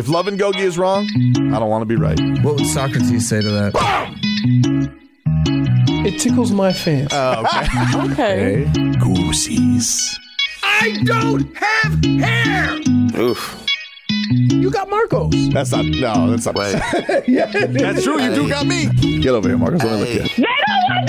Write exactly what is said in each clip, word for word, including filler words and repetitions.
If love and gogi is wrong, I don't want to be right. What would Socrates say to that? Bam! It tickles my fancy. Oh, okay. okay. okay. Goosies. I don't have hair! Oof. You got Marcos. That's not, no, that's not right. yeah, that's true, you hey. do got me. Get over here, Marcos. Let me look at you.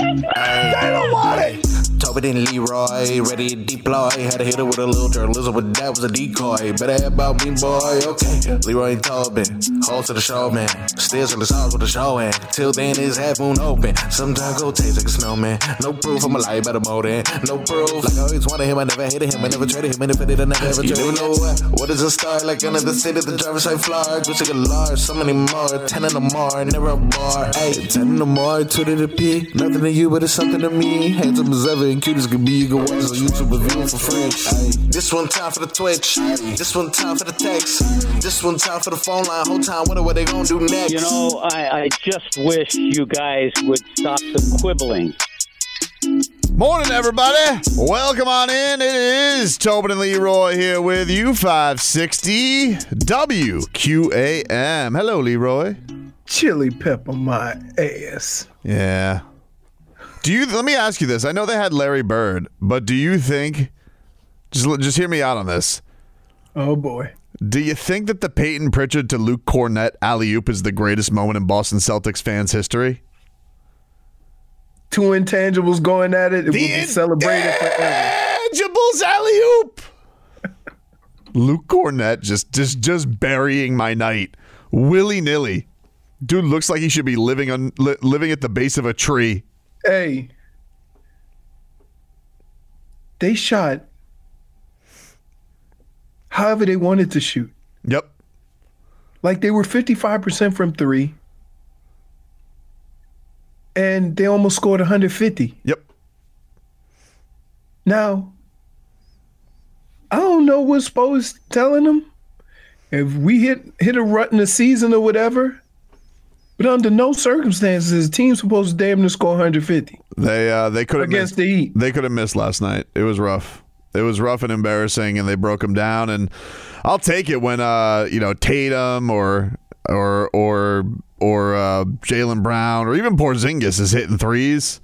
They don't want it! Hey. They don't want it! Tobin and Leroy, ready to deploy. Had to hit it with a little journalism, but that was a decoy. Better have about me, boy, okay. Leroy and Tobin, hold to the show, man. Stairs on the sauce with the show, and till then, it's half moon open. Sometimes go taste like a snowman. No proof, I'm a lie about a motor. No proof. Like I always wanted him, I never hated him, I never traded him, and if I did, I never ever traded him. You know what? What is a star like another city? The driver's side fly, go take a large, so many more, ten in the mar, never a bar, eight, ten in the mar, two to the P, nothing to you, but it's something to me, handsome as ever, and cute as can be, you can watch this on YouTube with you for free, this one time for the Twitch, this one time for the text, this one time for the phone line, whole time, wonder what they gonna do next. You know, I, I just wish you guys would stop the quibbling. Morning, everybody. Welcome on in. It is Tobin and Leroy here with you, five sixty W Q A M. Hello, Leroy. Chili pepper my ass. Yeah. Do you? Let me ask you this. I know they had Larry Bird, but do you think, just, just hear me out on this. Oh, boy. Do you think that the Peyton Pritchard to Luke Kornet alley-oop is the greatest moment in Boston Celtics fans' history? Two intangibles going at it. It the will be celebrated forever. Intangibles alley-oop. Luke Kornet just, just, just burying my night willy-nilly. Dude looks like he should be living on li- living at the base of a tree. Hey, they shot however they wanted to shoot. Yep. Like they were fifty-five percent from three. And they almost scored one hundred fifty. Yep. Now, I don't know what Spo's telling them. If we hit hit a rut in the season or whatever, but under no circumstances the team's supposed to damn near score one hundred fifty. They uh, they could have against missed, the Heat. They could have missed last night. It was rough. It was rough and embarrassing, and they broke them down. And I'll take it when uh you know Tatum or or or. or uh, Jaylen Brown, or even Porzingis is hitting threes.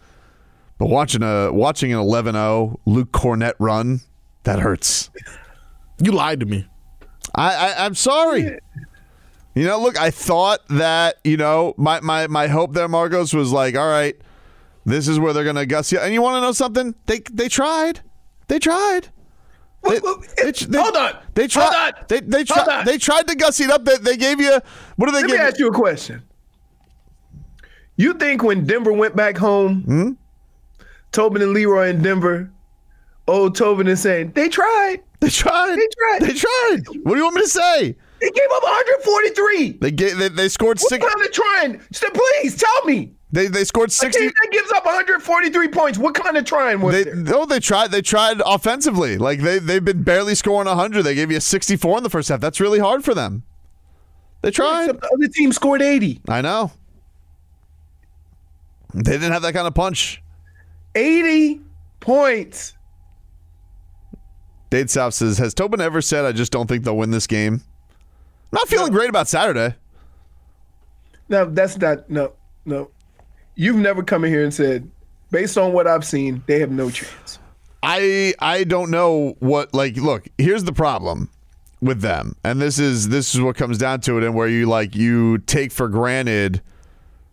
But watching a watching an eleven oh Luke Kornet run, that hurts. You lied to me. I, I, I'm sorry. You know, look, I thought that, you know, my, my, my hope there, Marcos, was like, all right, this is where they're going to guss you. And you want to know something? They they tried. They tried. They, they, they, Hold on. They tried. Hold on. They, they, tri- Hold on. They tried to gussy it up. They, they gave you. What do they? Let give me ask you a question. You think when Denver went back home, hmm? Tobin and Leroy in Denver, old Tobin is saying they tried. They tried. They tried. They tried. What do you want me to say? They gave up one hundred forty-three. They gave. They, they scored six. What kind of trying? So please tell me. They they scored sixty. That gives up one hundred forty-three points. What kind of trying was they, there? No, they tried. They tried offensively. Like they they've been barely scoring one hundred. They gave you a sixty-four in the first half. That's really hard for them. They tried. Except the other team scored eighty. I know. They didn't have that kind of punch. eighty points. Dade South says, "Has Tobin ever said I just don't think they'll win this game?" Not feeling no. great about Saturday. No, that's not no no. You've never come in here and said, based on what I've seen, they have no chance. I I don't know what, like, look, here's the problem with them. And this is this is what comes down to it, and where you like you take for granted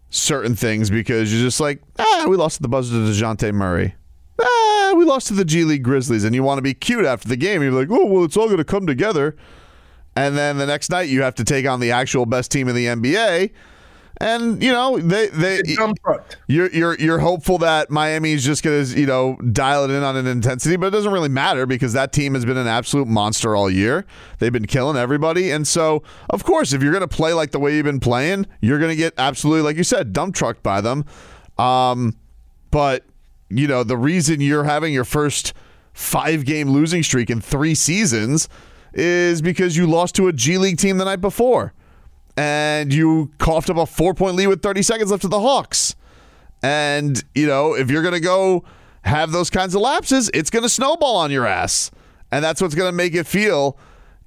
certain things because you're just like, ah, we lost to the buzzer to DeJounte Murray. Ah, we lost to the G League Grizzlies, and you want to be cute after the game. You're like, oh well, it's all gonna come together. And then the next night you have to take on the actual best team in the N B A. And you know they they you're you're you're hopeful that Miami is just gonna you know dial it in on an intensity, but it doesn't really matter because that team has been an absolute monster all year. They've been killing everybody, and so of course if you're gonna play like the way you've been playing, you're gonna get absolutely, like you said, dump trucked by them. Um, but you know the reason you're having your first five game losing streak in three seasons is because you lost to a G League team the night before. And you coughed up a four-point lead with thirty seconds left to the Hawks. And, you know, if you're going to go have those kinds of lapses, it's going to snowball on your ass. And that's what's going to make it feel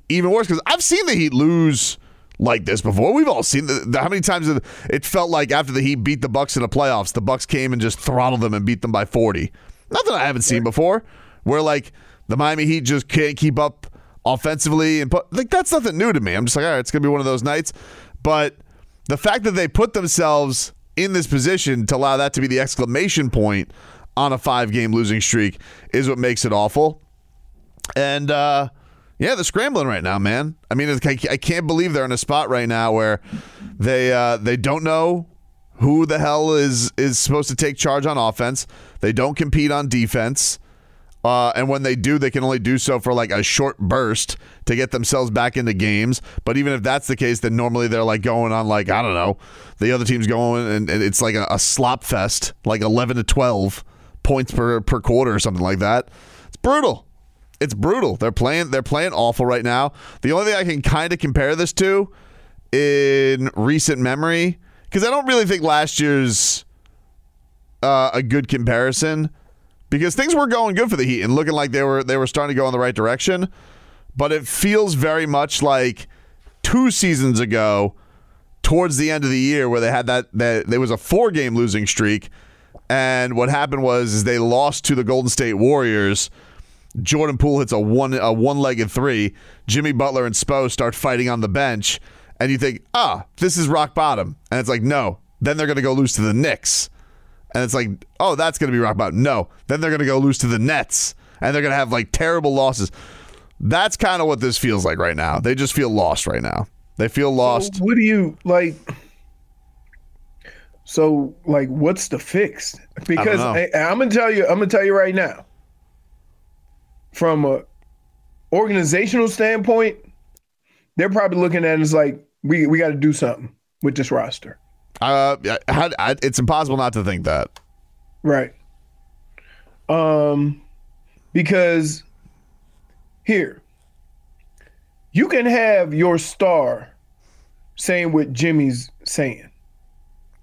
even worse. Because I've seen the Heat lose like this before. We've all seen the, the, how many times it felt like after the Heat beat the Bucks in the playoffs, the Bucks came and just throttled them and beat them by forty. Nothing I haven't seen before. Where, like, the Miami Heat just can't keep up offensively, and put, like that's nothing new to me. I'm just like, all right, it's gonna be one of those nights. But the fact that they put themselves in this position to allow that to be the exclamation point on a five-game losing streak is what makes it awful. And uh, yeah, they're scrambling right now, man. I mean, I can't believe they're in a spot right now where they uh, they don't know who the hell is is supposed to take charge on offense. They don't compete on defense. Uh, and when they do, they can only do so for like a short burst to get themselves back into games. But even if that's the case, then normally they're like going on like, I don't know, the other team's going and, and it's like a, a slop fest, like eleven to twelve points per, per quarter or something like that. It's brutal. It's brutal. They're playing, they're playing awful right now. The only thing I can kind of compare this to in recent memory, because I don't really think last year's uh, a good comparison. Because things were going good for the Heat and looking like they were they were starting to go in the right direction. But it feels very much like two seasons ago towards the end of the year where they had that, that there was a four-game losing streak. And what happened was is they lost to the Golden State Warriors. Jordan Poole hits a, one, a one-legged three. Jimmy Butler and Spo start fighting on the bench. And you think, ah, this is rock bottom. And it's like, no. Then they're going to go lose to the Knicks. And it's like, oh, that's going to be rock bottom. No. Then they're going to go lose to the Nets. And they're going to have, like, terrible losses. That's kind of what this feels like right now. They just feel lost right now. They feel lost. So what do you, like, so, like, what's the fix? Because I I, I'm going to tell you, I'm going to tell you right now, from a organizational standpoint, they're probably looking at it as, like, we, we got to do something with this roster. Uh, I, I, it's impossible not to think that, right? Um, because here you can have your star saying what Jimmy's saying,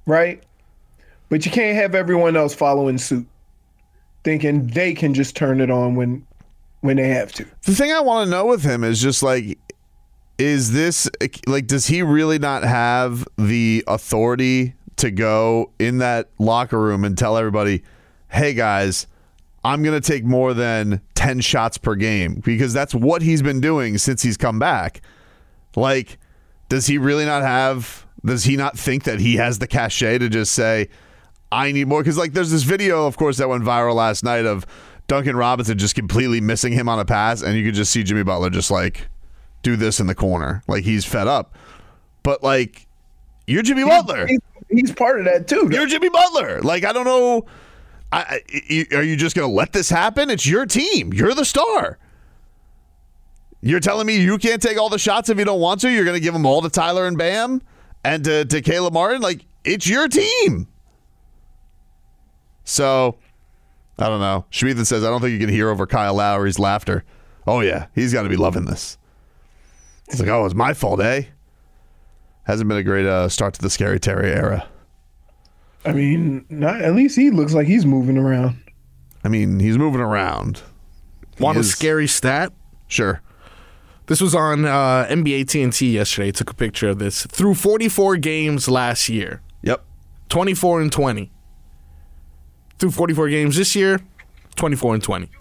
right? But you can't have everyone else following suit, thinking they can just turn it on when when they have to. The thing I want to know with him is just like. Is this like, does he really not have the authority to go in that locker room and tell everybody, hey guys, I'm going to take more than ten shots per game? Because that's what he's been doing since he's come back. Like, does he really not have, does he not think that he has the cachet to just say, I need more? Because, like, there's this video, of course, that went viral last night of Duncan Robinson just completely missing him on a pass, and you could just see Jimmy Butler just like, do this in the corner, like he's fed up. But like, you're Jimmy Butler. He's, he's part of that too. Though. You're Jimmy Butler. Like, I don't know. I, I, are you just gonna let this happen? It's your team. You're the star. You're telling me you can't take all the shots if you don't want to. You're gonna give them all to Tyler and Bam and to, to Caleb Martin. Like, it's your team. So, I don't know. Shemethan says I don't think you can hear over Kyle Lowry's laughter. Oh yeah, he's got to be loving this. It's like, oh, it's my fault, eh? Hasn't been a great uh, start to the Scary Terry era. I mean, not, at least he looks like he's moving around. I mean, he's moving around. He Want is. A scary stat? Sure. This was on uh, N B A T N T yesterday. I took a picture of this. Through forty-four games last year. Yep. twenty-four and twenty. Through forty-four games this year, twenty-four and twenty.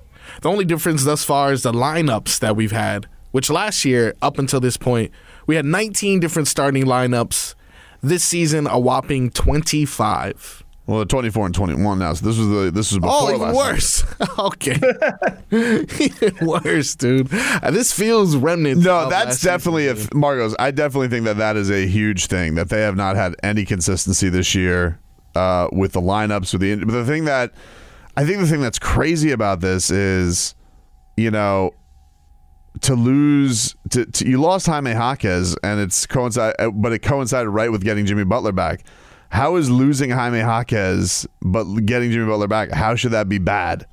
The only difference thus far is the lineups that we've had. Which last year, up until this point, we had nineteen different starting lineups. This season, a whopping twenty-five. Well, twenty-four and twenty-one now. So this was the this was before oh, even last worse. Okay, even worse, dude. This feels remnants. No, that's definitely a Margos. I definitely think that that is a huge thing that they have not had any consistency this year uh, with the lineups. With the but the thing that I think the thing that's crazy about this is, you know, to lose to, to you lost Jaime Jaquez, and it's coincide, but it coincided right with getting Jimmy Butler back. How is losing Jaime Jaquez but getting Jimmy Butler back, how should that be bad?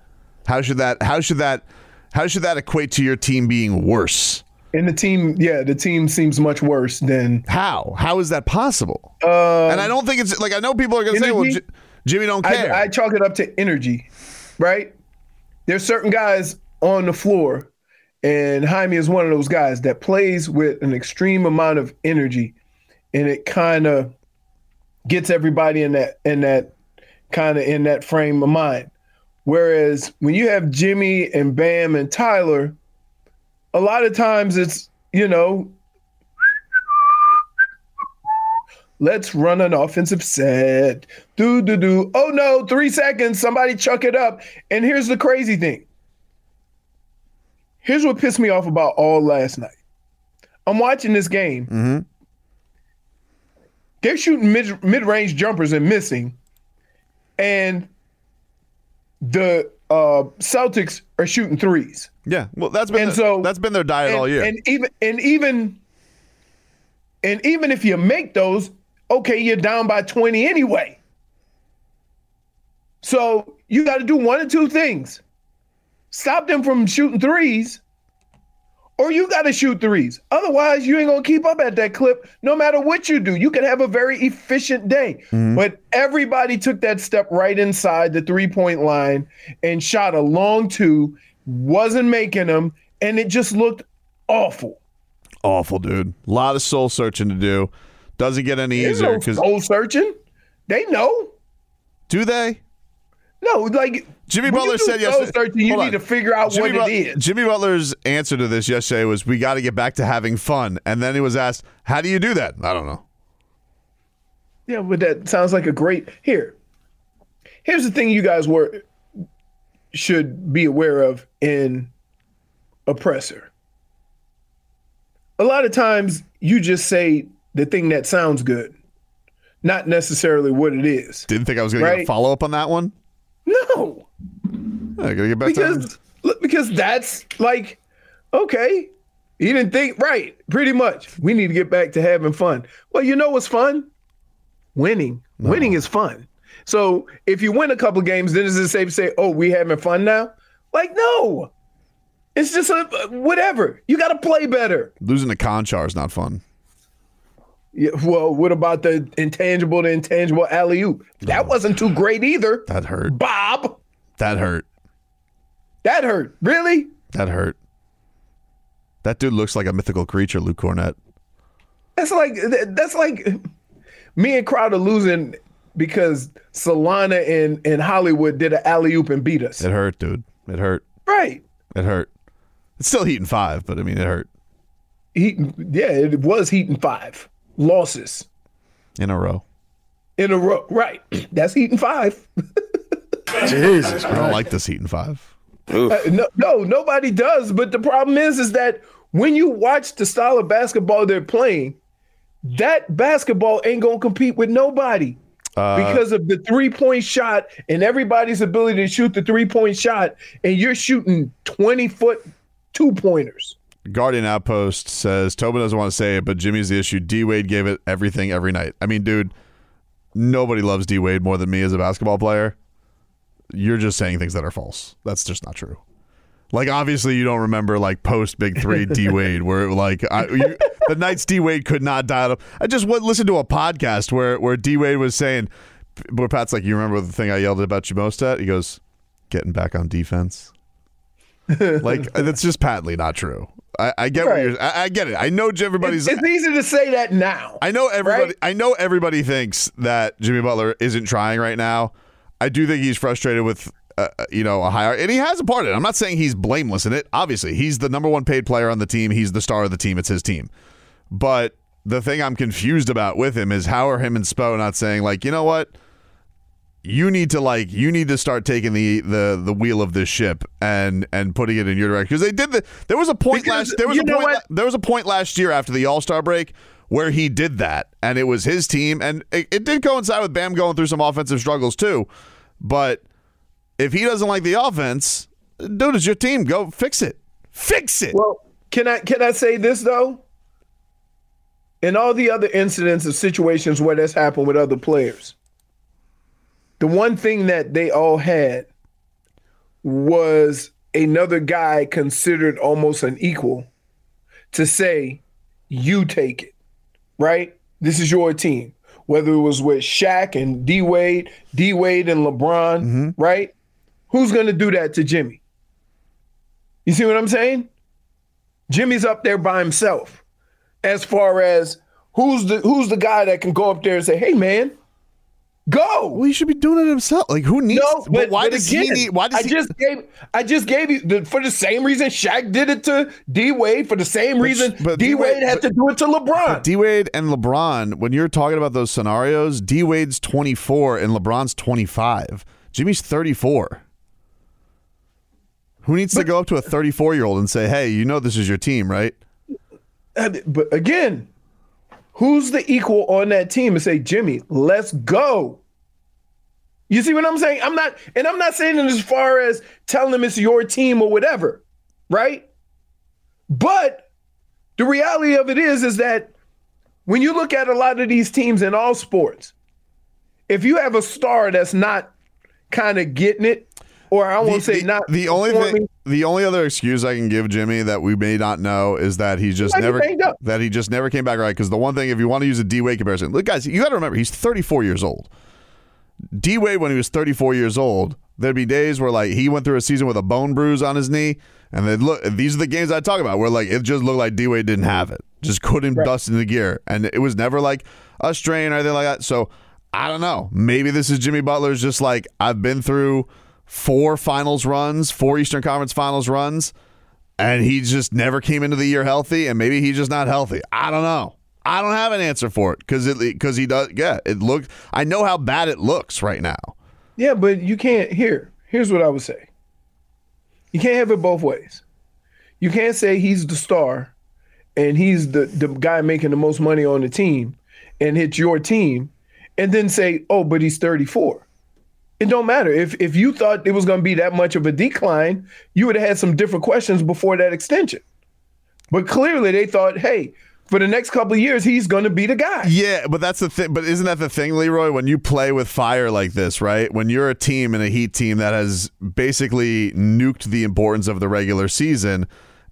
How should that how should that how should that equate to your team being worse? And the team, yeah, the team seems much worse than how? How is that possible? Uh, and I don't think it's like I know people are going to say, well, J- Jimmy don't care. I, I chalk it up to energy, right? There's certain guys on the floor, and Jaime is one of those guys that plays with an extreme amount of energy, and it kind of gets everybody in that in that kind of in that frame of mind. Whereas when you have Jimmy and Bam and Tyler, a lot of times it's, you know, let's run an offensive set. Do, do, do. Oh, no, three seconds. Somebody chuck it up. And here's the crazy thing. Here's what pissed me off about all last night. I'm watching this game. Mm-hmm. They're shooting mid, mid-range jumpers and missing, and the uh, Celtics are shooting threes. Yeah, well, that's been the, so, that's been their diet and, all year. And even and even and even if you make those, okay, you're down by twenty anyway. So you got to do one of two things: stop them from shooting threes, or you got to shoot threes. Otherwise, you ain't going to keep up at that clip no matter what you do. You can have a very efficient day. Mm-hmm. But everybody took that step right inside the three-point line and shot a long two, wasn't making them, and it just looked awful. Awful, dude. A lot of soul-searching to do. Doesn't get any There's easier. No soul-searching. They know. Do they? No, like Jimmy Butler said yesterday. You need to figure out what it is. Jimmy Butler's answer to this yesterday was, "We got to get back to having fun." And then he was asked, "How do you do that?" I don't know. Yeah, but that sounds like a great here. Here's the thing you guys were should be aware of in oppressor. A lot of times, you just say the thing that sounds good, not necessarily what it is. Didn't think I was going right? to get a follow up on that one. No, I gotta get back because to because that's like, okay, you didn't think right. Pretty much, we need to get back to having fun. Well, you know what's fun? Winning. No. Winning is fun. So if you win a couple games, then is it safe to say, oh, we having fun now? Like, no, it's just a, whatever. You got to play better. Losing to Conchar is not fun. Yeah, well, what about the intangible to intangible alley-oop? That oh, wasn't too great either. That hurt. Bob. That hurt. That hurt. Really? That hurt. That dude looks like a mythical creature, Luke Kornet. That's like that's like me and Crowder losing because Solana and, and Hollywood did an alley-oop and beat us. It hurt, dude. It hurt. Right. It hurt. It's still Heat and Five, but I mean, it hurt. Heat, yeah, it was Heat and Five. Losses. In a row. In a row. Right. That's Heat and Five. Jesus. I don't like this Heat and Five. Uh, no, no, nobody does. But the problem is, is that when you watch the style of basketball they're playing, that basketball ain't going to compete with nobody uh, because of the three-point shot and everybody's ability to shoot the three-point shot, and you're shooting twenty-foot two-pointers. Guardian Outpost says, Tobin doesn't want to say it, but Jimmy's the issue. D-Wade gave it everything every night. I mean, dude, nobody loves D-Wade more than me as a basketball player. You're just saying things that are false. That's just not true. Like, obviously, you don't remember, like, post-Big Three D-Wade, where, like, I, you, the nights D-Wade could not dial up. I just went, listened to a podcast where, where D-Wade was saying, where Pat's like, you remember the thing I yelled about you most at? He goes, getting back on defense. Like, that's just patently not true. I, I get right. what you're. I, I get it. I know everybody's. It's, it's easy to say that now. I know everybody. Right? I know everybody thinks that Jimmy Butler isn't trying right now. I do think he's frustrated with, uh, you know, a higher, and he has a part in it. I'm not saying he's blameless in it. Obviously, he's the number one paid player on the team. He's the star of the team. It's his team. But the thing I'm confused about with him is how are him and Spo not saying, like, you know what, you need to like you need to start taking the, the, the wheel of this ship and, and putting it in your direction. Because they did the, there was a point because last there was a point la- there was a point last year after the All-Star break where he did that, and it was his team, and it, it did coincide with Bam going through some offensive struggles too. But if he doesn't like the offense, dude, it's your team. Go fix it. Fix it. Well, can I can I say this though? In all the other incidents of situations where that's happened with other players, the one thing that they all had was another guy considered almost an equal to say, you take it, right? This is your team. Whether it was with Shaq and D-Wade, D-Wade and LeBron, mm-hmm. right? Who's going to do that to Jimmy? You see what I'm saying? Jimmy's up there by himself as far as who's the who's the guy that can go up there and say, hey, man, go. Well, he should be doing it himself. Like, who needs no, but, why but does again, he need, why does I he just gave I just gave you the, for the same reason Shaq did it to D-Wade, for the same but, reason but D-Wade, D-Wade had but, to do it to LeBron. D-Wade and LeBron, when you're talking about those scenarios, D-Wade's twenty-four and LeBron's twenty-five. Jimmy's thirty-four. Who needs but, to go up to a thirty-four-year-old and say, hey, you know this is your team, right? But again, who's the equal on that team and say, Jimmy, let's go? You see what I'm saying? I'm not, and I'm not saying it as far as telling them it's your team or whatever, right? But the reality of it is, is that when you look at a lot of these teams in all sports, if you have a star that's not kind of getting it, or I won't the, say the, not the only thing, the only other excuse I can give Jimmy that we may not know is that he just he never that he just never came back right. Because the one thing, if you want to use a D-Wade comparison, look guys, you got to remember he's thirty-four years old. D-Wade, when he was thirty-four years old, there'd be days where like he went through a season with a bone bruise on his knee, and they look. These are the games I talk about where like it just looked like D-Wade didn't have it, just couldn't right. dust in the gear, and it was never like a strain or anything like that. So I don't know. Maybe this is Jimmy Butler's just like, I've been through four finals runs, four Eastern Conference finals runs, and he just never came into the year healthy, and maybe he's just not healthy. I don't know. I don't have an answer for it because it because he does. Yeah, it looked. I know how bad it looks right now. Yeah, but you can't. Here, here's what I would say. You can't have it both ways. You can't say he's the star, and he's the the guy making the most money on the team, and it's your team, and then say, oh, but he's thirty-four. It don't matter. If if you thought it was going to be that much of a decline, you would have had some different questions before that extension. But clearly they thought, hey, for the next couple of years, he's going to be the guy. Yeah, but that's the thing. But isn't that the thing, Leroy, when you play with fire like this, right? When you're a team and a Heat team that has basically nuked the importance of the regular season,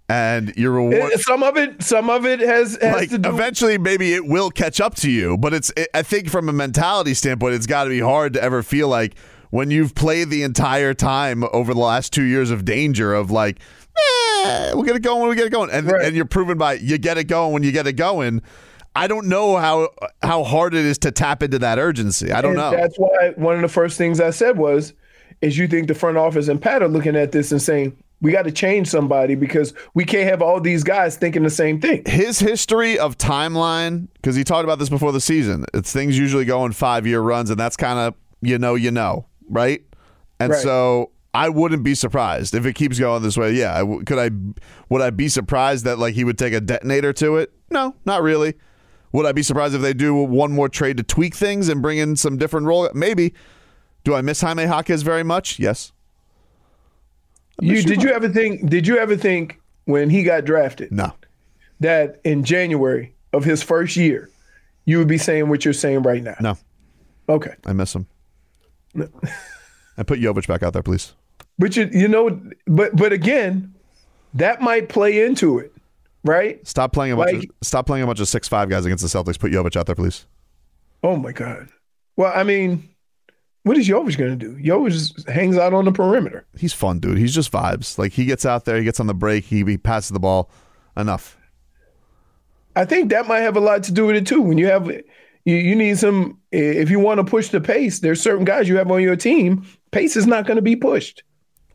and your reward, some of it, some of it has, has like, to do. Eventually, maybe it will catch up to you. But it's, it, I think, from a mentality standpoint, it's got to be hard to ever feel like, when you've played the entire time over the last two years of danger of like, eh, we'll get it going when we get it going. And right. and you're proven by you get it going when you get it going. I don't know how how hard it is to tap into that urgency. I don't and know. That's why one of the first things I said was, is you think the front office and Pat are looking at this and saying, we got to change somebody because we can't have all these guys thinking the same thing. His history of timeline, because he talked about this before the season, it's things usually go in five-year runs, and that's kind of, you know, you know. Right, and right. so I wouldn't be surprised if it keeps going this way. Yeah, I w- could I? Would I be surprised that like he would take a detonator to it? No, not really. Would I be surprised if they do one more trade to tweak things and bring in some different role? Maybe. Do I miss Jaime Jaquez very much? Yes. You did you ever think? Did you ever think when he got drafted? No. That in January of his first year, you would be saying what you're saying right now. No. Okay. I miss him. No. And put Jovic back out there, please. But you, you know, but but again, that might play into it, right? Stop playing a bunch. Like, of, stop playing a bunch of six five guys against the Celtics. Put Jovic out there, please. Oh my God. Well, I mean, what is Jovic going to do? Jovic just hangs out on the perimeter. He's fun, dude. He's just vibes. Like he gets out there, he gets on the break, he, he passes the ball. Enough. I think that might have a lot to do with it too. When you have. You need some, if you want to push the pace, there's certain guys you have on your team, pace is not going to be pushed.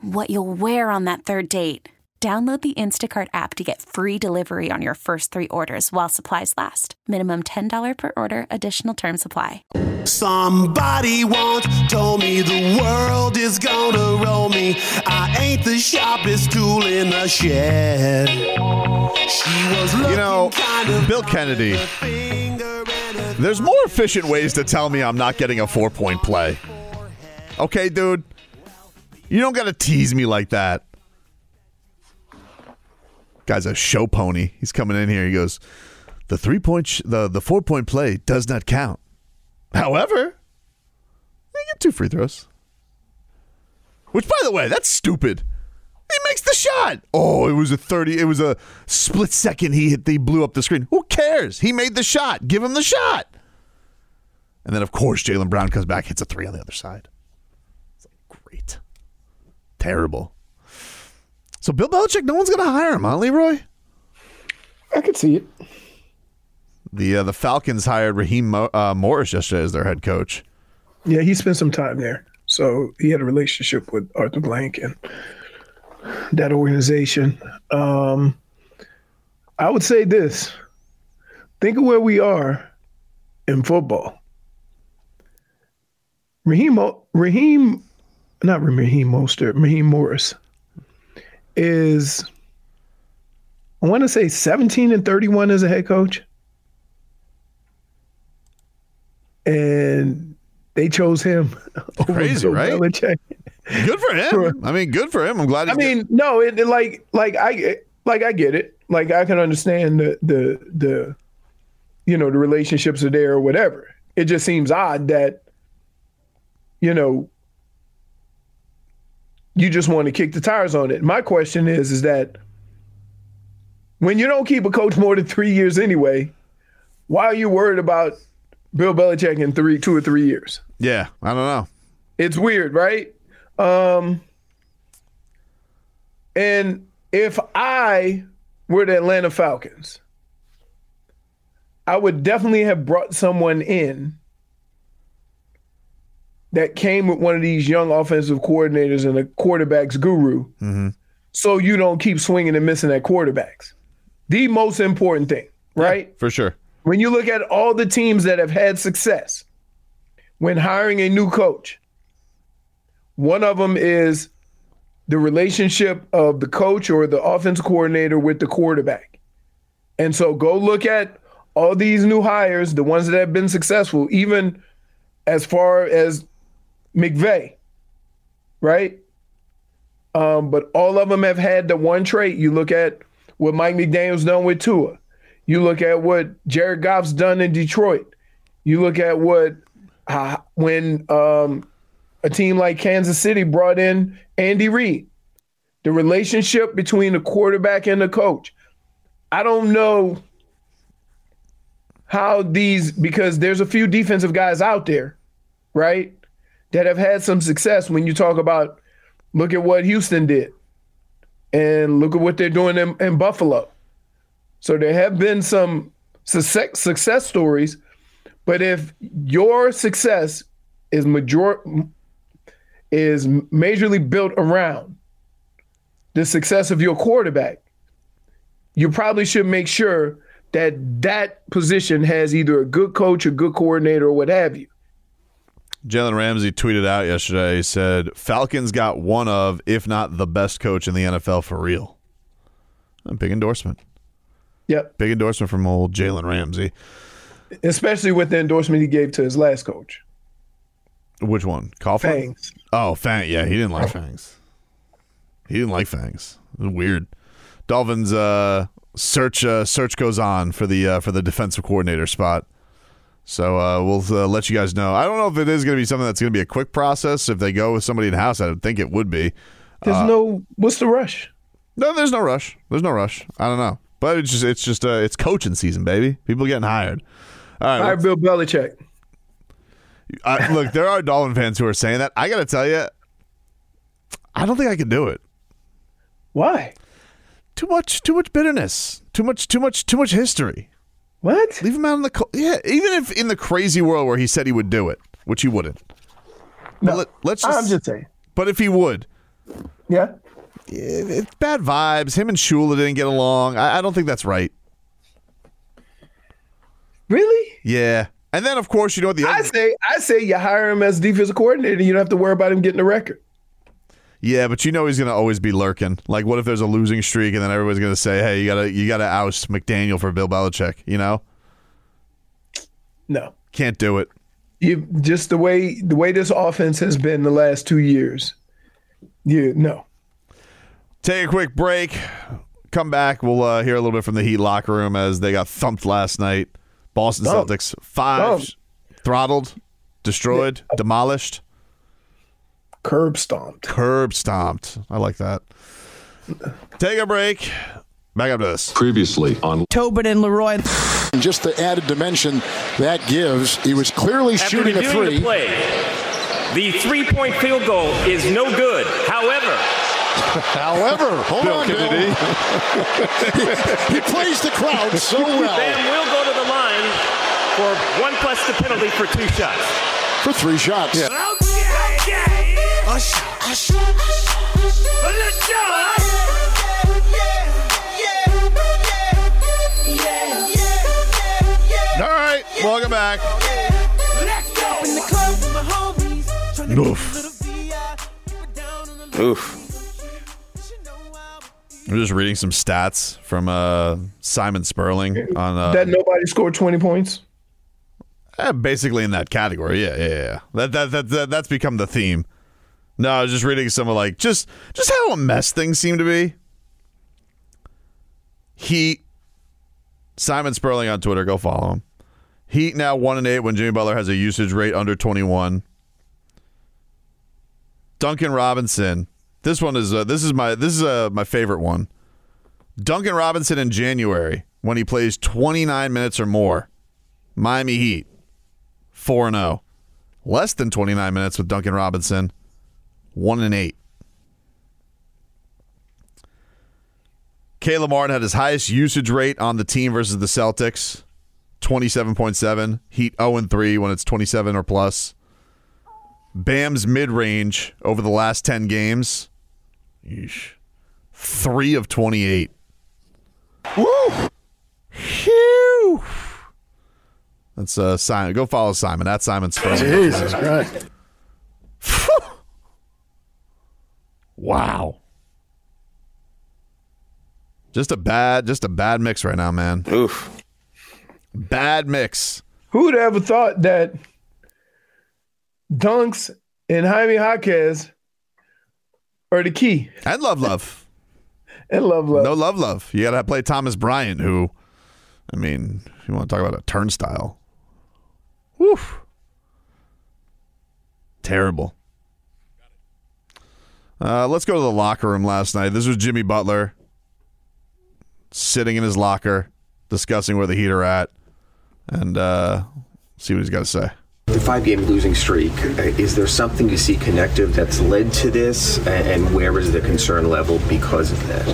what you'll wear on that third date. Download the Instacart app to get free delivery on your first three orders while supplies last. Minimum ten dollars per order. Additional terms apply. Somebody once told me the world is gonna roll me. I ain't the sharpest tool in the shed. She was looking, you know, kind of Bill Kennedy. There's more efficient ways to tell me I'm not getting a four-point play. Okay, dude. You don't got to tease me like that. Guy's a show pony. He's coming in here. He goes, the three point, sh- the the four point play does not count. However, they get two free throws. Which, by the way, that's stupid. He makes the shot. Oh, it was a thirty. It was a split second. He hit. He blew up the screen. Who cares? He made the shot. Give him the shot. And then, of course, Jaylen Brown comes back, hits a three on the other side. It's like, great. Terrible. So Bill Belichick, no one's going to hire him, huh, Leroy? I could see it. The uh, the Falcons hired Raheem Mo- uh, Morris yesterday as their head coach. Yeah, he spent some time there. So he had a relationship with Arthur Blank and that organization. Um, I would say this. Think of where we are in football. Raheem, Raheem Not Raheem Mostert, Raheem Morris is, I want to say, seventeen and thirty-one as a head coach. And they chose him. Crazy, over right? Belichick. Good for him. For, I mean, good for him. I'm glad. I mean, good. no, it, it like, like I, like I get it. Like I can understand the, the, the, you know, the relationships are there or whatever. It just seems odd that, you know, you just want to kick the tires on it. My question is, is that when you don't keep a coach more than three years anyway, why are you worried about Bill Belichick in three, two or three years? Yeah, I don't know. It's weird, right? Um, and if I were the Atlanta Falcons, I would definitely have brought someone in that came with one of these young offensive coordinators and a quarterback's guru, mm-hmm. so you don't keep swinging and missing at quarterbacks. The most important thing, right? Yeah, for sure. When you look at all the teams that have had success when hiring a new coach, one of them is the relationship of the coach or the offensive coordinator with the quarterback. And so go look at all these new hires, the ones that have been successful, even as far as McVay, right? Um, but all of them have had the one trait. You look at what Mike McDaniel's done with Tua. You look at what Jared Goff's done in Detroit. You look at what uh, when um, a team like Kansas City brought in Andy Reid. The relationship between the quarterback and the coach. I don't know how these, because there's a few defensive guys out there, right, that have had some success when you talk about, look at what Houston did and look at what they're doing in, in Buffalo. So there have been some success, success stories, but if your success is major is majorly built around the success of your quarterback, you probably should make sure that that position has either a good coach, a good coordinator, or what have you. Jalen Ramsey tweeted out yesterday, he said, Falcons got one of, if not the best coach in the N F L for real. A big endorsement. Yep. Big endorsement from old Jalen Ramsey. Especially with the endorsement he gave to his last coach. Which one? Coughlin? Fangs. Oh, Fangs. Yeah, he didn't like Fangs. He didn't like Fangs. It was weird. Dolphins uh, search uh, search goes on for the uh, for the defensive coordinator spot. So uh, we'll uh, let you guys know. I don't know if it is going to be something that's going to be a quick process. If they go with somebody in-house, I would think it would be. There's uh, no – what's the rush? No, there's no rush. There's no rush. I don't know. But it's just it's just uh, it's coaching season, baby. People are getting hired. All right, Fire Bill Belichick. I, look, there are Dolphin fans who are saying that. I got to tell you, I don't think I can do it. Why? Too much, too much bitterness. Too much, too much, too much history. What? Leave him out in the cold. Yeah, even if in the crazy world where he said he would do it, which he wouldn't. No, let, let's just, I'm just saying. But if he would. Yeah. It, it's bad vibes. Him and Shula didn't get along. I, I don't think that's right. Really? Yeah. And then, of course, you know what the I other- say I say you hire him as defensive coordinator and you don't have to worry about him getting a record. Yeah, but you know he's going to always be lurking. Like, what if there's a losing streak and then everybody's going to say, hey, you gotta you gotta oust McDaniel for Bill Belichick, you know? No. Can't do it. You Just the way the way this offense has been the last two years. You, no. Take a quick break. Come back. We'll uh, hear a little bit from the Heat locker room as they got thumped last night. Boston Thump. Celtics, five, Thump. throttled, destroyed, yeah. demolished. Curb stomped. Curb stomped. I like that. Take a break. Back up to this. Previously on Tobin and Leroy. And just the added dimension that gives. He was clearly After shooting a three. The, play, the three-point field goal is no good. However... However, hold Bill on, Kennedy. Bill. he, he plays the crowd so well. Bam will go to the line for one plus the penalty for two shots. For three shots. Yeah. All right, welcome back. Oof. Oof. I'm just reading some stats from uh, Simon Sperling on uh, that nobody scored twenty points. Uh, basically in that category, yeah, yeah, yeah. That, that that that that's become the theme. No, I was just reading some of like just just how a mess things seem to be. Heat, Simon Sperling on Twitter, go follow him. Heat now one and eight when Jimmy Butler has a usage rate under twenty-one. Duncan Robinson. This one is uh, this is my this is uh, my favorite one. Duncan Robinson in January when he plays twenty-nine minutes or more. Miami Heat four and oh. Less than twenty-nine minutes with Duncan Robinson one and eight. Caleb Martin had his highest usage rate on the team versus the Celtics, twenty-seven point seven. Heat oh and three when it's twenty-seven or plus. Bam's mid-range over the last ten games, Yeesh. three of twenty-eight. Woo! Phew! That's uh, Simon. Go follow Simon. That's Simon Sperling. Jesus Christ. Wow. Just a bad, just a bad mix right now, man. Oof. Bad mix. Who would have ever thought that Dunks and Jaime Jaquez are the key. And love, love. and love, love. No love, love. You got to play Thomas Bryant, who, I mean, if you want to talk about a turnstile. Whew. Terrible. Uh, let's go to the locker room last night. This was Jimmy Butler sitting in his locker, discussing where the Heat are at, and uh, see what he's got to say. The five-game losing streak, is there something you see connective that's led to this, and where is the concern level because of that?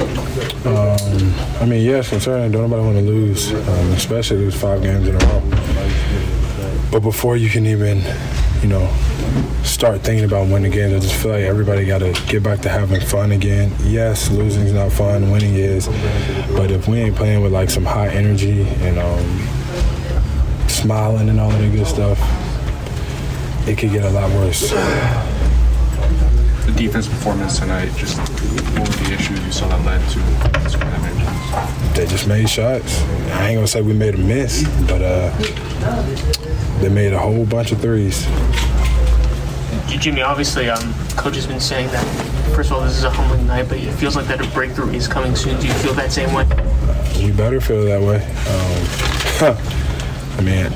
Um, I mean, yes, concern. Don't nobody want to lose, um, especially lose five games in a row. But before you can even, you know, start thinking about winning games, I just feel like everybody got to get back to having fun again. Yes, losing's not fun, winning is. But if we ain't playing with, like, some high energy and um, smiling and all of that good stuff, it could get a lot worse. The defense performance tonight, just what were the issues you saw that led to scoring that many points? They just made shots. I ain't gonna say we made a miss, but uh, they made a whole bunch of threes. Jimmy, obviously, um, Coach has been saying that, first of all, this is a humbling night, but it feels like that a breakthrough is coming soon. Do you feel that same way? Uh, you better feel that way. Um, huh. I mean,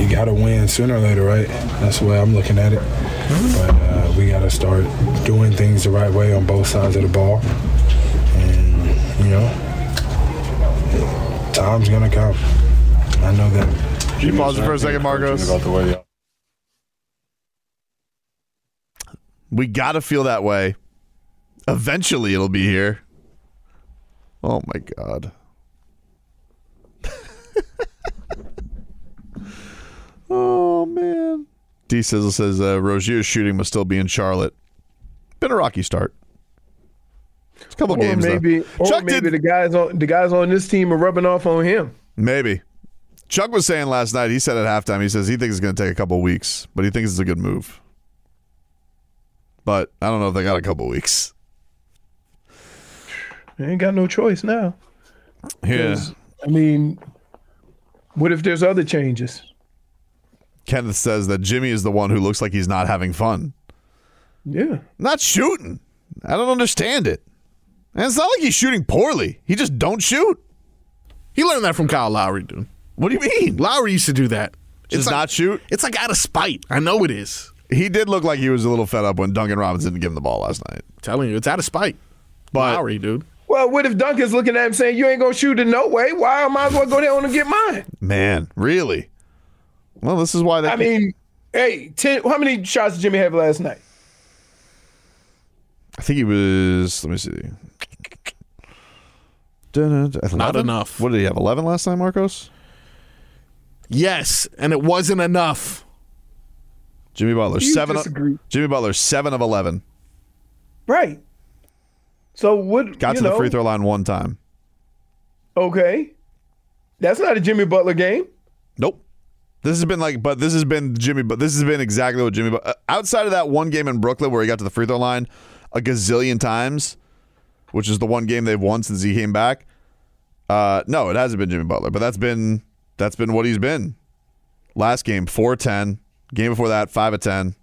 you got to win sooner or later, right? That's the way I'm looking at it. But uh, we got to start doing things the right way on both sides of the ball. And you know, time's gonna come. I know that. You pause it for a second, Marcos. About the way y'all- we gotta feel that way. Eventually, it'll be here. Oh my God. Oh man. D Sizzle says uh, Rozier's shooting must still be in Charlotte. Been a rocky start. It's a couple or games maybe, though. Or Chuck maybe did, the guys on the guys on this team are rubbing off on him. Maybe. Chuck was saying last night. He said at halftime. He says he thinks it's going to take a couple weeks, but he thinks it's a good move. But I don't know if they got a couple weeks. They ain't got no choice now. Yeah. I mean, what if there's other changes? Kenneth says that Jimmy is the one who looks like he's not having fun. Yeah. Not shooting. I don't understand it. And it's not like he's shooting poorly. He just don't shoot. He learned that from Kyle Lowry, dude. What do you mean? Lowry used to do that. Just it's like, not shoot? It's like out of spite. I know it is. He did look like he was a little fed up when Duncan Robinson didn't give him the ball last night. I'm telling you, it's out of spite. But, Lowry, dude. Well, what if Duncan's looking at him saying, you ain't going to shoot in no way? Why I might as well go down and get mine? Man, really? Well, this is why that. I mean, game. hey, ten, how many shots did Jimmy have last night? I think he was. Let me see. Not enough. What did he have? eleven last time, Marcos? Yes, and it wasn't enough. Jimmy Butler you seven. Disagree. Jimmy Butler seven of eleven. Right. So what? Got you to know, the free throw line one time. Okay, that's not a Jimmy Butler game. Nope. This has been like, but this has been Jimmy, but this has been exactly what Jimmy, but outside of that one game in Brooklyn where he got to the free throw line a gazillion times, which is the one game they've won since he came back. Uh, no, it hasn't been Jimmy Butler, but that's been, that's been what he's been. Last game, four of ten. Game before that, five of ten.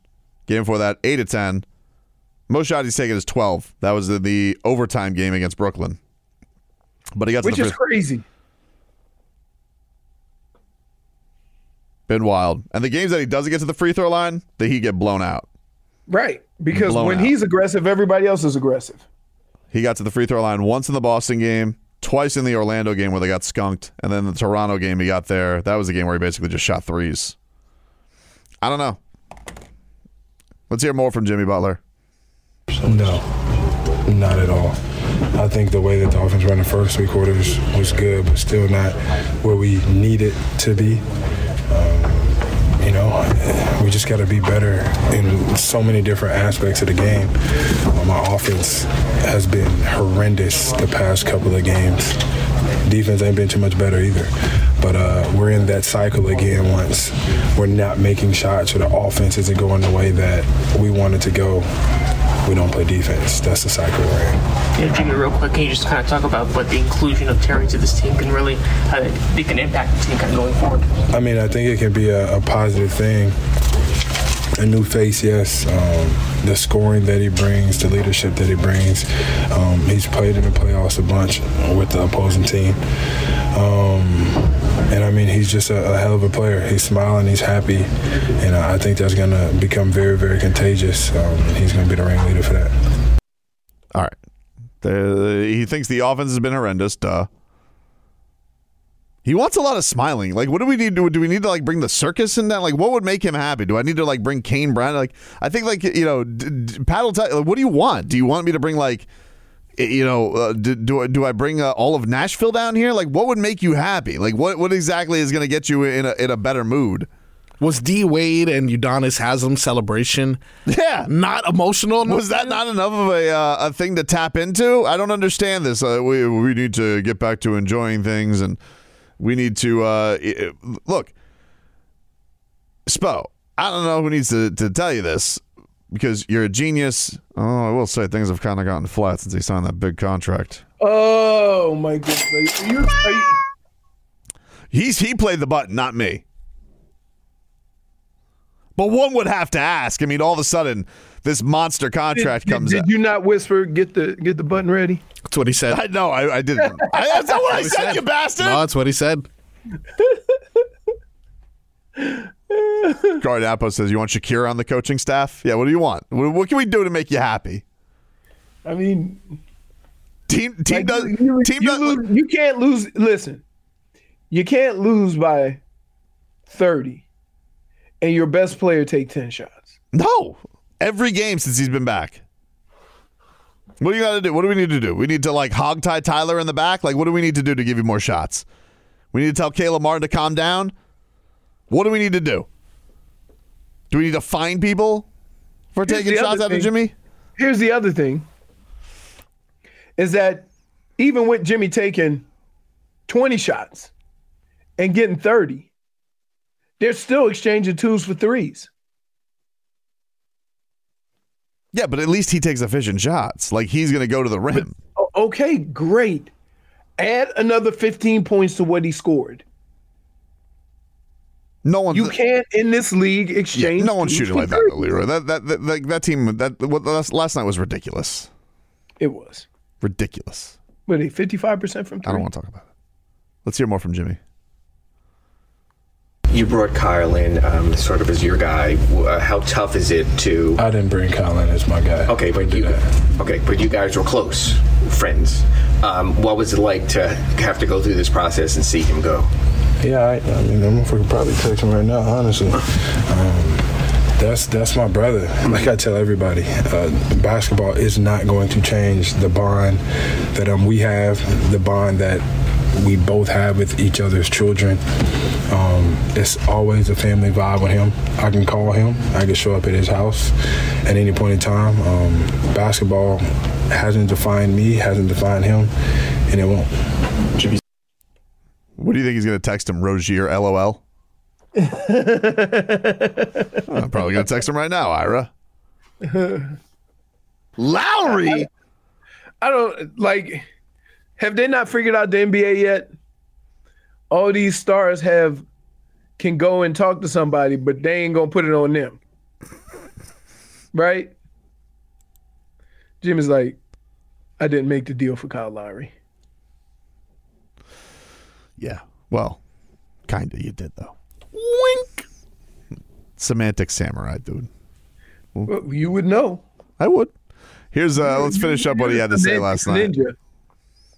Game before that, eight of ten. Most shots he's taken is twelve. That was the, the overtime game against Brooklyn. But he got to which the free- is crazy. Been wild. And the games that he doesn't get to the free throw line, that he get blown out. Right. Because blown when out. He's aggressive, everybody else is aggressive. He got to the free throw line once in the Boston game, twice in the Orlando game where they got skunked, and then the Toronto game he got there. That was the game where he basically just shot threes. I don't know. Let's hear more from Jimmy Butler. No, not at all. I think the way that the offense ran the first three quarters was good, but still not where we need it to be. Um, you know, we just got to be better in so many different aspects of the game. Um, our offense has been horrendous the past couple of games. Defense ain't been too much better either. But uh, we're in that cycle again once we're not making shots or the offense isn't going the way that we want it to go. We don't play defense. That's the cycle we're in. Yeah, Jimmy, real quick, can you just kind of talk about what the inclusion of Terry to this team can really, how it can impact the team kind of going forward? I mean, I think it can be a, a positive thing. A new face, yes. Um, the scoring that he brings, the leadership that he brings. Um, he's played in the playoffs a bunch with the opposing team. Um, and, I mean, he's just a, a hell of a player. He's smiling. He's happy. And I think that's going to become very, very contagious. Um, and he's going to be the ringleader for that. All right. The, he thinks the offense has been horrendous. Duh. He wants a lot of smiling. Like, what do we need to do? Do we need to, like, bring the circus in that? Like, what would make him happy? Do I need to, like, bring Kane Brown? Like, I think, like, you know, d- d- paddle t- like, what do you want? Do you want me to bring, like, you know, uh, do, do, do I bring uh, all of Nashville down here? Like, what would make you happy? Like, what, what exactly is going to get you in a, in a better mood? Was D-Wade and Udonis Haslam celebration yeah. not emotional? Was that not enough of a uh, a thing to tap into? I don't understand this. Uh, we we need to get back to enjoying things, and we need to uh, – look, Spo, I don't know who needs to, to tell you this because you're a genius. Oh, I will say things have kind of gotten flat since he signed that big contract. Oh, my goodness. Are you, are you- He's, he played the button, not me. But one would have to ask. I mean, all of a sudden, this monster contract did, did, comes did up. Did you not whisper, get the get the button ready? That's what he said. I know, I, I didn't. I, that's not what I said, said, you bastard. No, that's what he said. Gardapo says, you want Shakira on the coaching staff? Yeah, what do you want? What, what can we do to make you happy? I mean, Team team like, does you, you, team you, does, lose, you can't lose. Listen, you can't lose by thirty, and your best player take ten shots. No, every game since he's been back. What do you got to do? What do we need to do? We need to like hogtie Tyler in the back. Like, what do we need to do to give you more shots? We need to tell Caleb Martin to calm down. What do we need to do? Do we need to fine people for taking shots out of Jimmy? Here's the other thing. Is that even with Jimmy taking twenty shots and getting thirty, they're still exchanging twos for threes. Yeah, but at least he takes efficient shots. Like, he's going to go to the rim. But, okay, great. Add another fifteen points to what he scored. No one. You th- can't in this league exchange. Yeah, no one's shooting like that, Leroy. That that that, that, that team that what, last, last night was ridiculous. It was ridiculous. What, a fifty-five percent from three? I don't want to talk about it. Let's hear more from Jimmy. You brought Kyle in um, sort of as your guy. Uh, how tough is it to... I didn't bring Kyle in as my guy. Okay, but you, okay, but you guys were close friends. Um, what was it like to have to go through this process and see him go? Yeah, I, I mean, I'm going to probably text him right now, honestly. Um, that's that's my brother. Like I tell everybody, uh, basketball is not going to change the bond that um, we have, the bond that we both have with each other's children. Um, it's always a family vibe with him. I can call him. I can show up at his house at any point in time. Um, basketball hasn't defined me, hasn't defined him, and it won't. What do you think he's going to text him? Rozier, LOL? I'm probably going to text him right now, Ira. Lowry? I don't, like... Have they not figured out the N B A yet? All these stars have can go and talk to somebody, but they ain't gonna put it on them, right? Jimmy's like, I didn't make the deal for Kyle Lowry. Yeah, well, kinda you did though. Wink. Semantic samurai, dude. Well, you would know. I would. Here's uh, let's finish up what he had to say last night.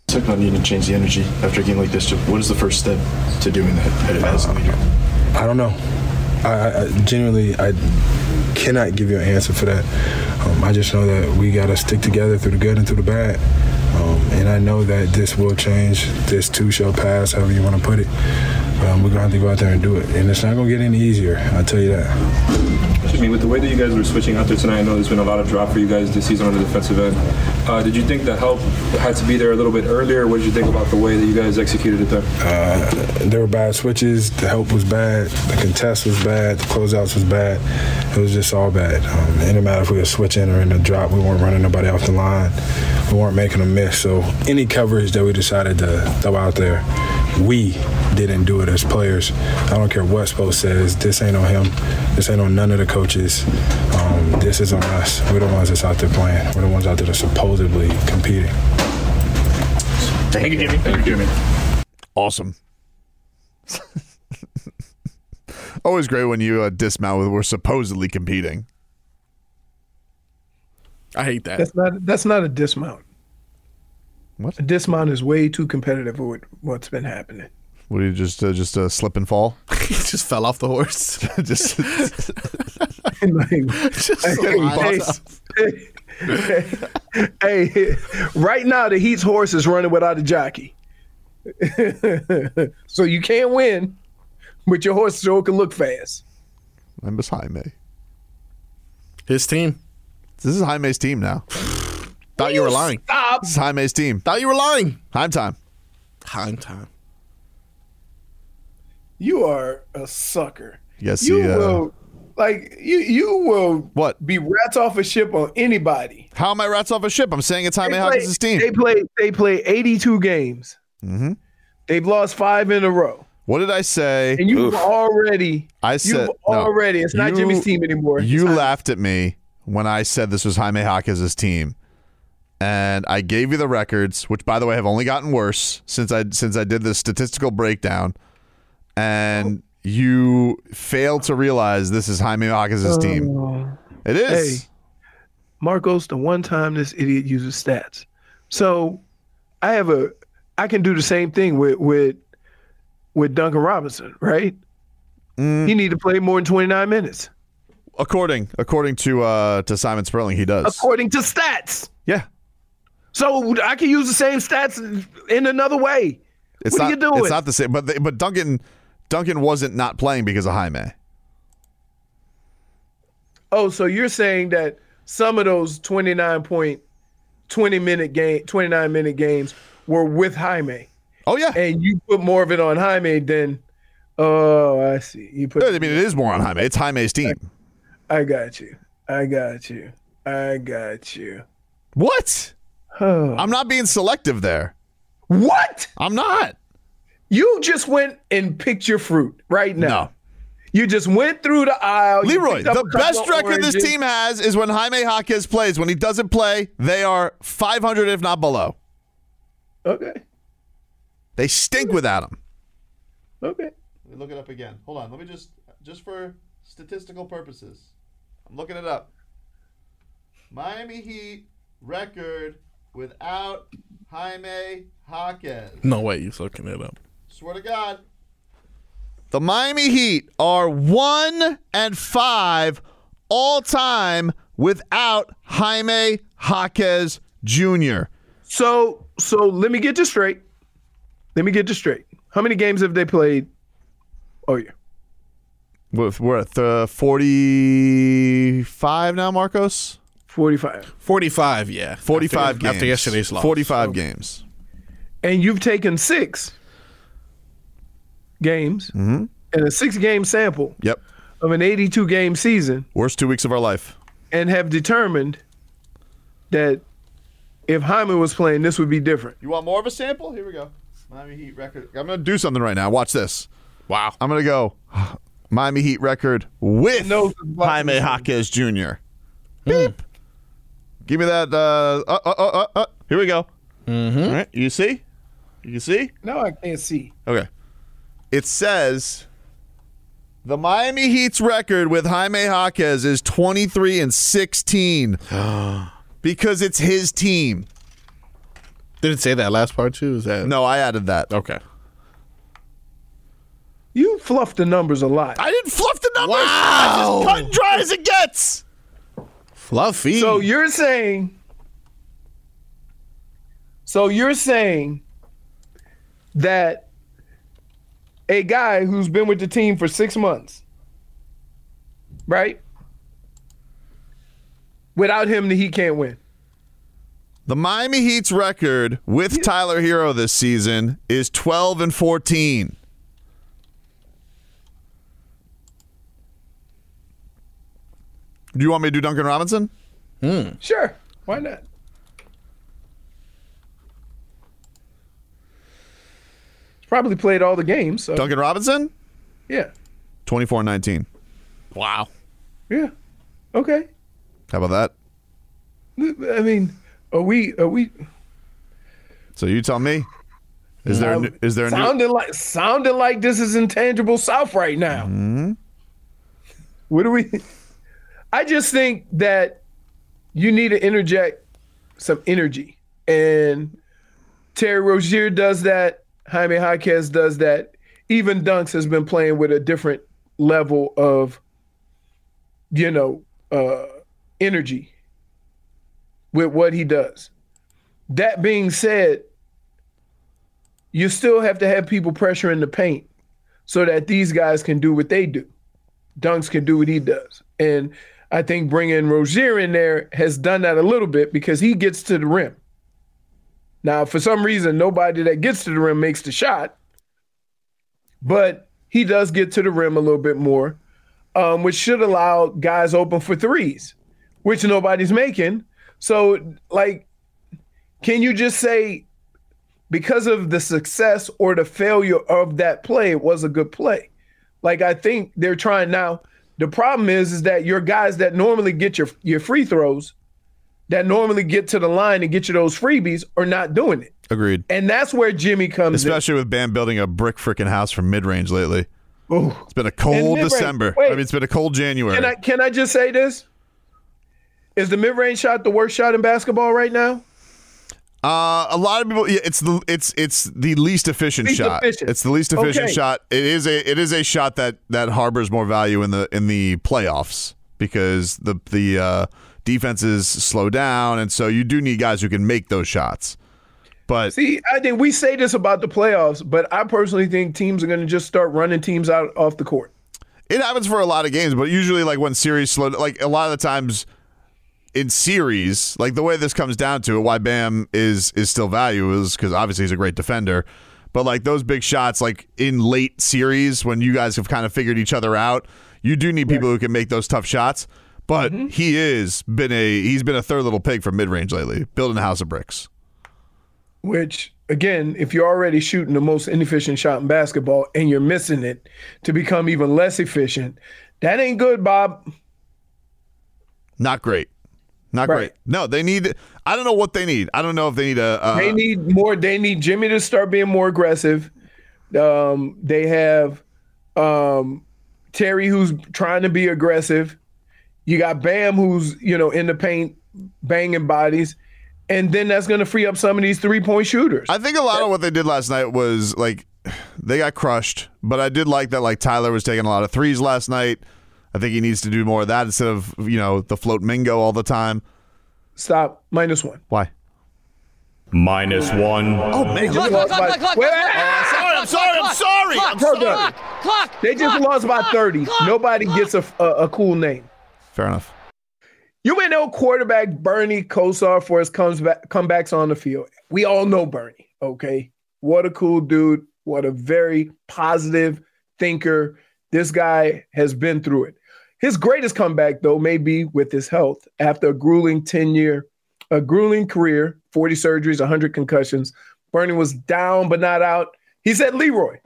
Took on you to change the energy after a game like this. What is the first step to doing that as a leader? I don't know. I, I genuinely, I cannot give you an answer for that. Um, I just know that we got to stick together through the good and through the bad. Um, and I know that this will change. This too shall pass, however you want to put it. Um, we're going to have to go out there and do it. And it's not going to get any easier, I'll tell you that. I mean, with the way that you guys were switching out there tonight, I know there's been a lot of drop for you guys this season on the defensive end. Uh, did you think the help had to be there a little bit earlier? What did you think about the way that you guys executed it there? Uh, there were bad switches. The help was bad. The contest was bad. The closeouts was bad. It was just all bad. Um, it didn't matter if we were switching or in the drop. We weren't running nobody off the line. We weren't making a miss. So any coverage that we decided to throw out there, we didn't do it as players. I don't care what Spo says. This ain't on him. This ain't on none of the coaches. Um, this is on us. We're the ones that's out there playing. We're the ones out there that's supposedly competing. Thank you, Jimmy. Thank you, Jimmy. Awesome. Always great when you uh, dismount with "we're supposedly competing." I hate that. That's not. That's not a dismount. What? A dismount is way too competitive with what's been happening. What, do you just uh, just uh, slip and fall? He just fell off the horse. just like, just hey, hey, hey, right now the Heat's horse is running without a jockey. So you can't win, but your horse still can look fast. I miss Jaime. His team. This is Jaime's team now. Thought you, you were lying. Stop. This is Jaime's team. Thought you were lying. Heim time. Heim time. You are a sucker. Yes, you he, uh, will. Like you, you will. What? Be rats off a ship on anybody. How am I rats off a ship? I'm saying it's Jaime Jaquez's team. They play. They play eighty-two games. Mm-hmm. They've lost five in a row. What did I say? And you've Oof. already. I said you've already. No, it's not you, Jimmy's team anymore. It's you laughed at me when I said this was Jaime Jaquez's team. And I gave you the records, which, by the way, have only gotten worse since I since I did this statistical breakdown. And oh. you failed to realize this is Jaime Jaquez's uh, team. It is. Hey, Marcos, the one time this idiot uses stats. So I have a I can do the same thing with with with Duncan Robinson, right? Mm. He need to play more than twenty-nine minutes. According according to uh, to Simon Sperling, he does. According to stats. Yeah. So I can use the same stats in another way. It's what not, are you doing? It's not the same. But they, but Duncan Duncan wasn't not playing because of Jaime. Oh, so you're saying that some of those twenty-nine point twenty minute game, twenty-nine minute games were with Jaime. Oh yeah. And you put more of it on Jaime than. Oh, I see. You put. I mean, it is more on Jaime. It's Jaime's team. I got you. I got you. I got you. What? Oh. I'm not being selective there. What? I'm not. You just went and picked your fruit right now. No. You just went through the aisle. Leroy, the best record this team has is when Jaime Jaquez plays. When he doesn't play, they are five hundred if not below. Okay. They stink without him. Okay. Let me look it up again. Hold on. Let me just, just for statistical purposes, I'm looking it up. Miami Heat record without Jaime Jaquez. No way you're looking it up. Swear to God. The Miami Heat are one and five all time without Jaime Jaquez Junior So, so let me get this straight. Let me get this straight. How many games have they played? Oh, yeah. We're at uh, forty-five now, Marcos? forty-five. forty-five, yeah. forty-five after, games. After yesterday's loss. forty-five okay. games. And you've taken six games mm-hmm. and a six-game sample yep. of an eighty-two game season. Worst two weeks of our life. And have determined that if Jaime was playing, this would be different. You want more of a sample? Here we go. Miami Heat record. I'm going to do something right now. Watch this. Wow. I'm going to go Miami Heat record with Jaime Jaquez Junior Beep. Mm. Give me that. Uh, uh, uh, uh, uh. Here we go. Mm-hmm. All right. You see? You can see? No, I can't see. Okay. It says the Miami Heat's record with Jaime Jaquez is twenty-three and sixteen because it's his team. Did it say that last part, too? Is that... No, I added that. Okay. You fluffed the numbers a lot. I didn't fluff the numbers. Wow. I just cut and dry as it gets. Fluffy. So you're saying... So you're saying that a guy who's been with the team for six months, right? Without him, the Heat can't win. The Miami Heat's record with Tyler Hero this season is twelve and fourteen. Do you want me to do Duncan Robinson? Mm. Sure. Why not? He's probably played all the games. So. Duncan Robinson? Yeah. twenty-four and nineteen. Wow. Yeah. Okay. How about that? I mean... Are we? Are we? So you tell me. Is there? Um, is there? Sounded new... like sounded like this is intangible South right now. Mm-hmm. What do we? I just think that you need to interject some energy, and Terry Rozier does that. Jaime Jaquez does that. Even Dunks has been playing with a different level of, you know, uh, energy. With what he does. That being said, you still have to have people pressuring the paint so that these guys can do what they do. Dunks can do what he does. And I think bringing Rozier in there has done that a little bit because he gets to the rim. Now, for some reason, nobody that gets to the rim makes the shot, but he does get to the rim a little bit more, um, which should allow guys open for threes, which nobody's making. So, like, can you just say because of the success or the failure of that play, it was a good play? Like, I think they're trying now. The problem is, is that your guys that normally get your, your free throws, that normally get to the line and get you those freebies, are not doing it. Agreed. And that's where Jimmy comes Especially in. Especially with Bam building a brick freaking house from mid-range lately. Ooh. It's been a cold December. Wait, I mean, it's been a cold January. Can I, can I just say this? Is the mid-range shot the worst shot in basketball right now? Uh, a lot of people. Yeah, it's the it's it's the least efficient least shot. Efficient. It's the least efficient okay. shot. It is a it is a shot that, that harbors more value in the in the playoffs because the the uh, defenses slow down, and so you do need guys who can make those shots. But see, I think we say this about the playoffs, but I personally think teams are going to just start running teams out off the court. It happens for a lot of games, but usually, like when series slow, like a lot of the times. In series, like the way this comes down to it, why Bam is is still valuable is because obviously he's a great defender. But like those big shots, like in late series when you guys have kind of figured each other out, you do need people yeah. who can make those tough shots. But mm-hmm. he is been a he's been a third little pig from mid range lately, building a house of bricks. Which again, if you're already shooting the most inefficient shot in basketball and you're missing it to become even less efficient, that ain't good, Bob. Not great. Not right. great. No, they need – I don't know what they need. I don't know if they need a uh, – They need more – they need Jimmy to start being more aggressive. Um, they have um, Terry who's trying to be aggressive. You got Bam who's, you know, in the paint banging bodies. And then that's going to free up some of these three-point shooters. I think a lot that, of what they did last night was, like, they got crushed. But I did like that, like, Tyler was taking a lot of threes last night. I think he needs to do more of that instead of, you know, the float mingo all the time. Stop. Minus one. Why? Minus one. Oh, man. Clock, clock, by... clock, clock, Wait, clock, ah, clock, I'm sorry, clock, I'm sorry, clock, I'm sorry. Clock, I'm sorry. Clock, clock, they just clock, lost by thirty. Clock, Nobody clock. gets a, a, a cool name. Fair enough. You may know quarterback Bernie Kosar for his comes back, comebacks on the field. We all know Bernie, okay? What a cool dude. What a very positive thinker. This guy has been through it. His greatest comeback, though, may be with his health after a grueling ten-year, a grueling career, forty surgeries, one hundred concussions. Bernie was down but not out. He said, Leroy,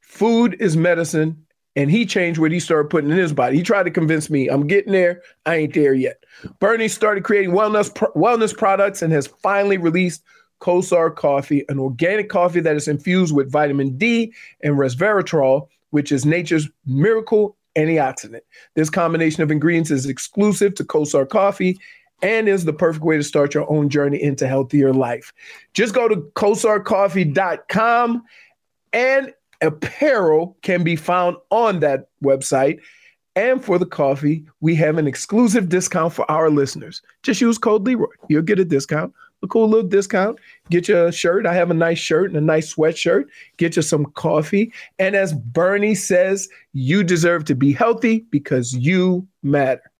food is medicine, and he changed what he started putting in his body. He tried to convince me, I'm getting there. I ain't there yet. Bernie started creating wellness pro- wellness products and has finally released Kosar Coffee, an organic coffee that is infused with vitamin D and resveratrol, which is nature's miracle antioxidant. This combination of ingredients is exclusive to Kosar Coffee and is the perfect way to start your own journey into healthier life. Just go to kosar coffee dot com, and apparel can be found on that website. And for the coffee, we have an exclusive discount for our listeners. Just use code Leroy. You'll get a discount, a cool little discount. Get you a shirt. I have a nice shirt and a nice sweatshirt. Get you some coffee. And as Bernie says, you deserve to be healthy because you matter.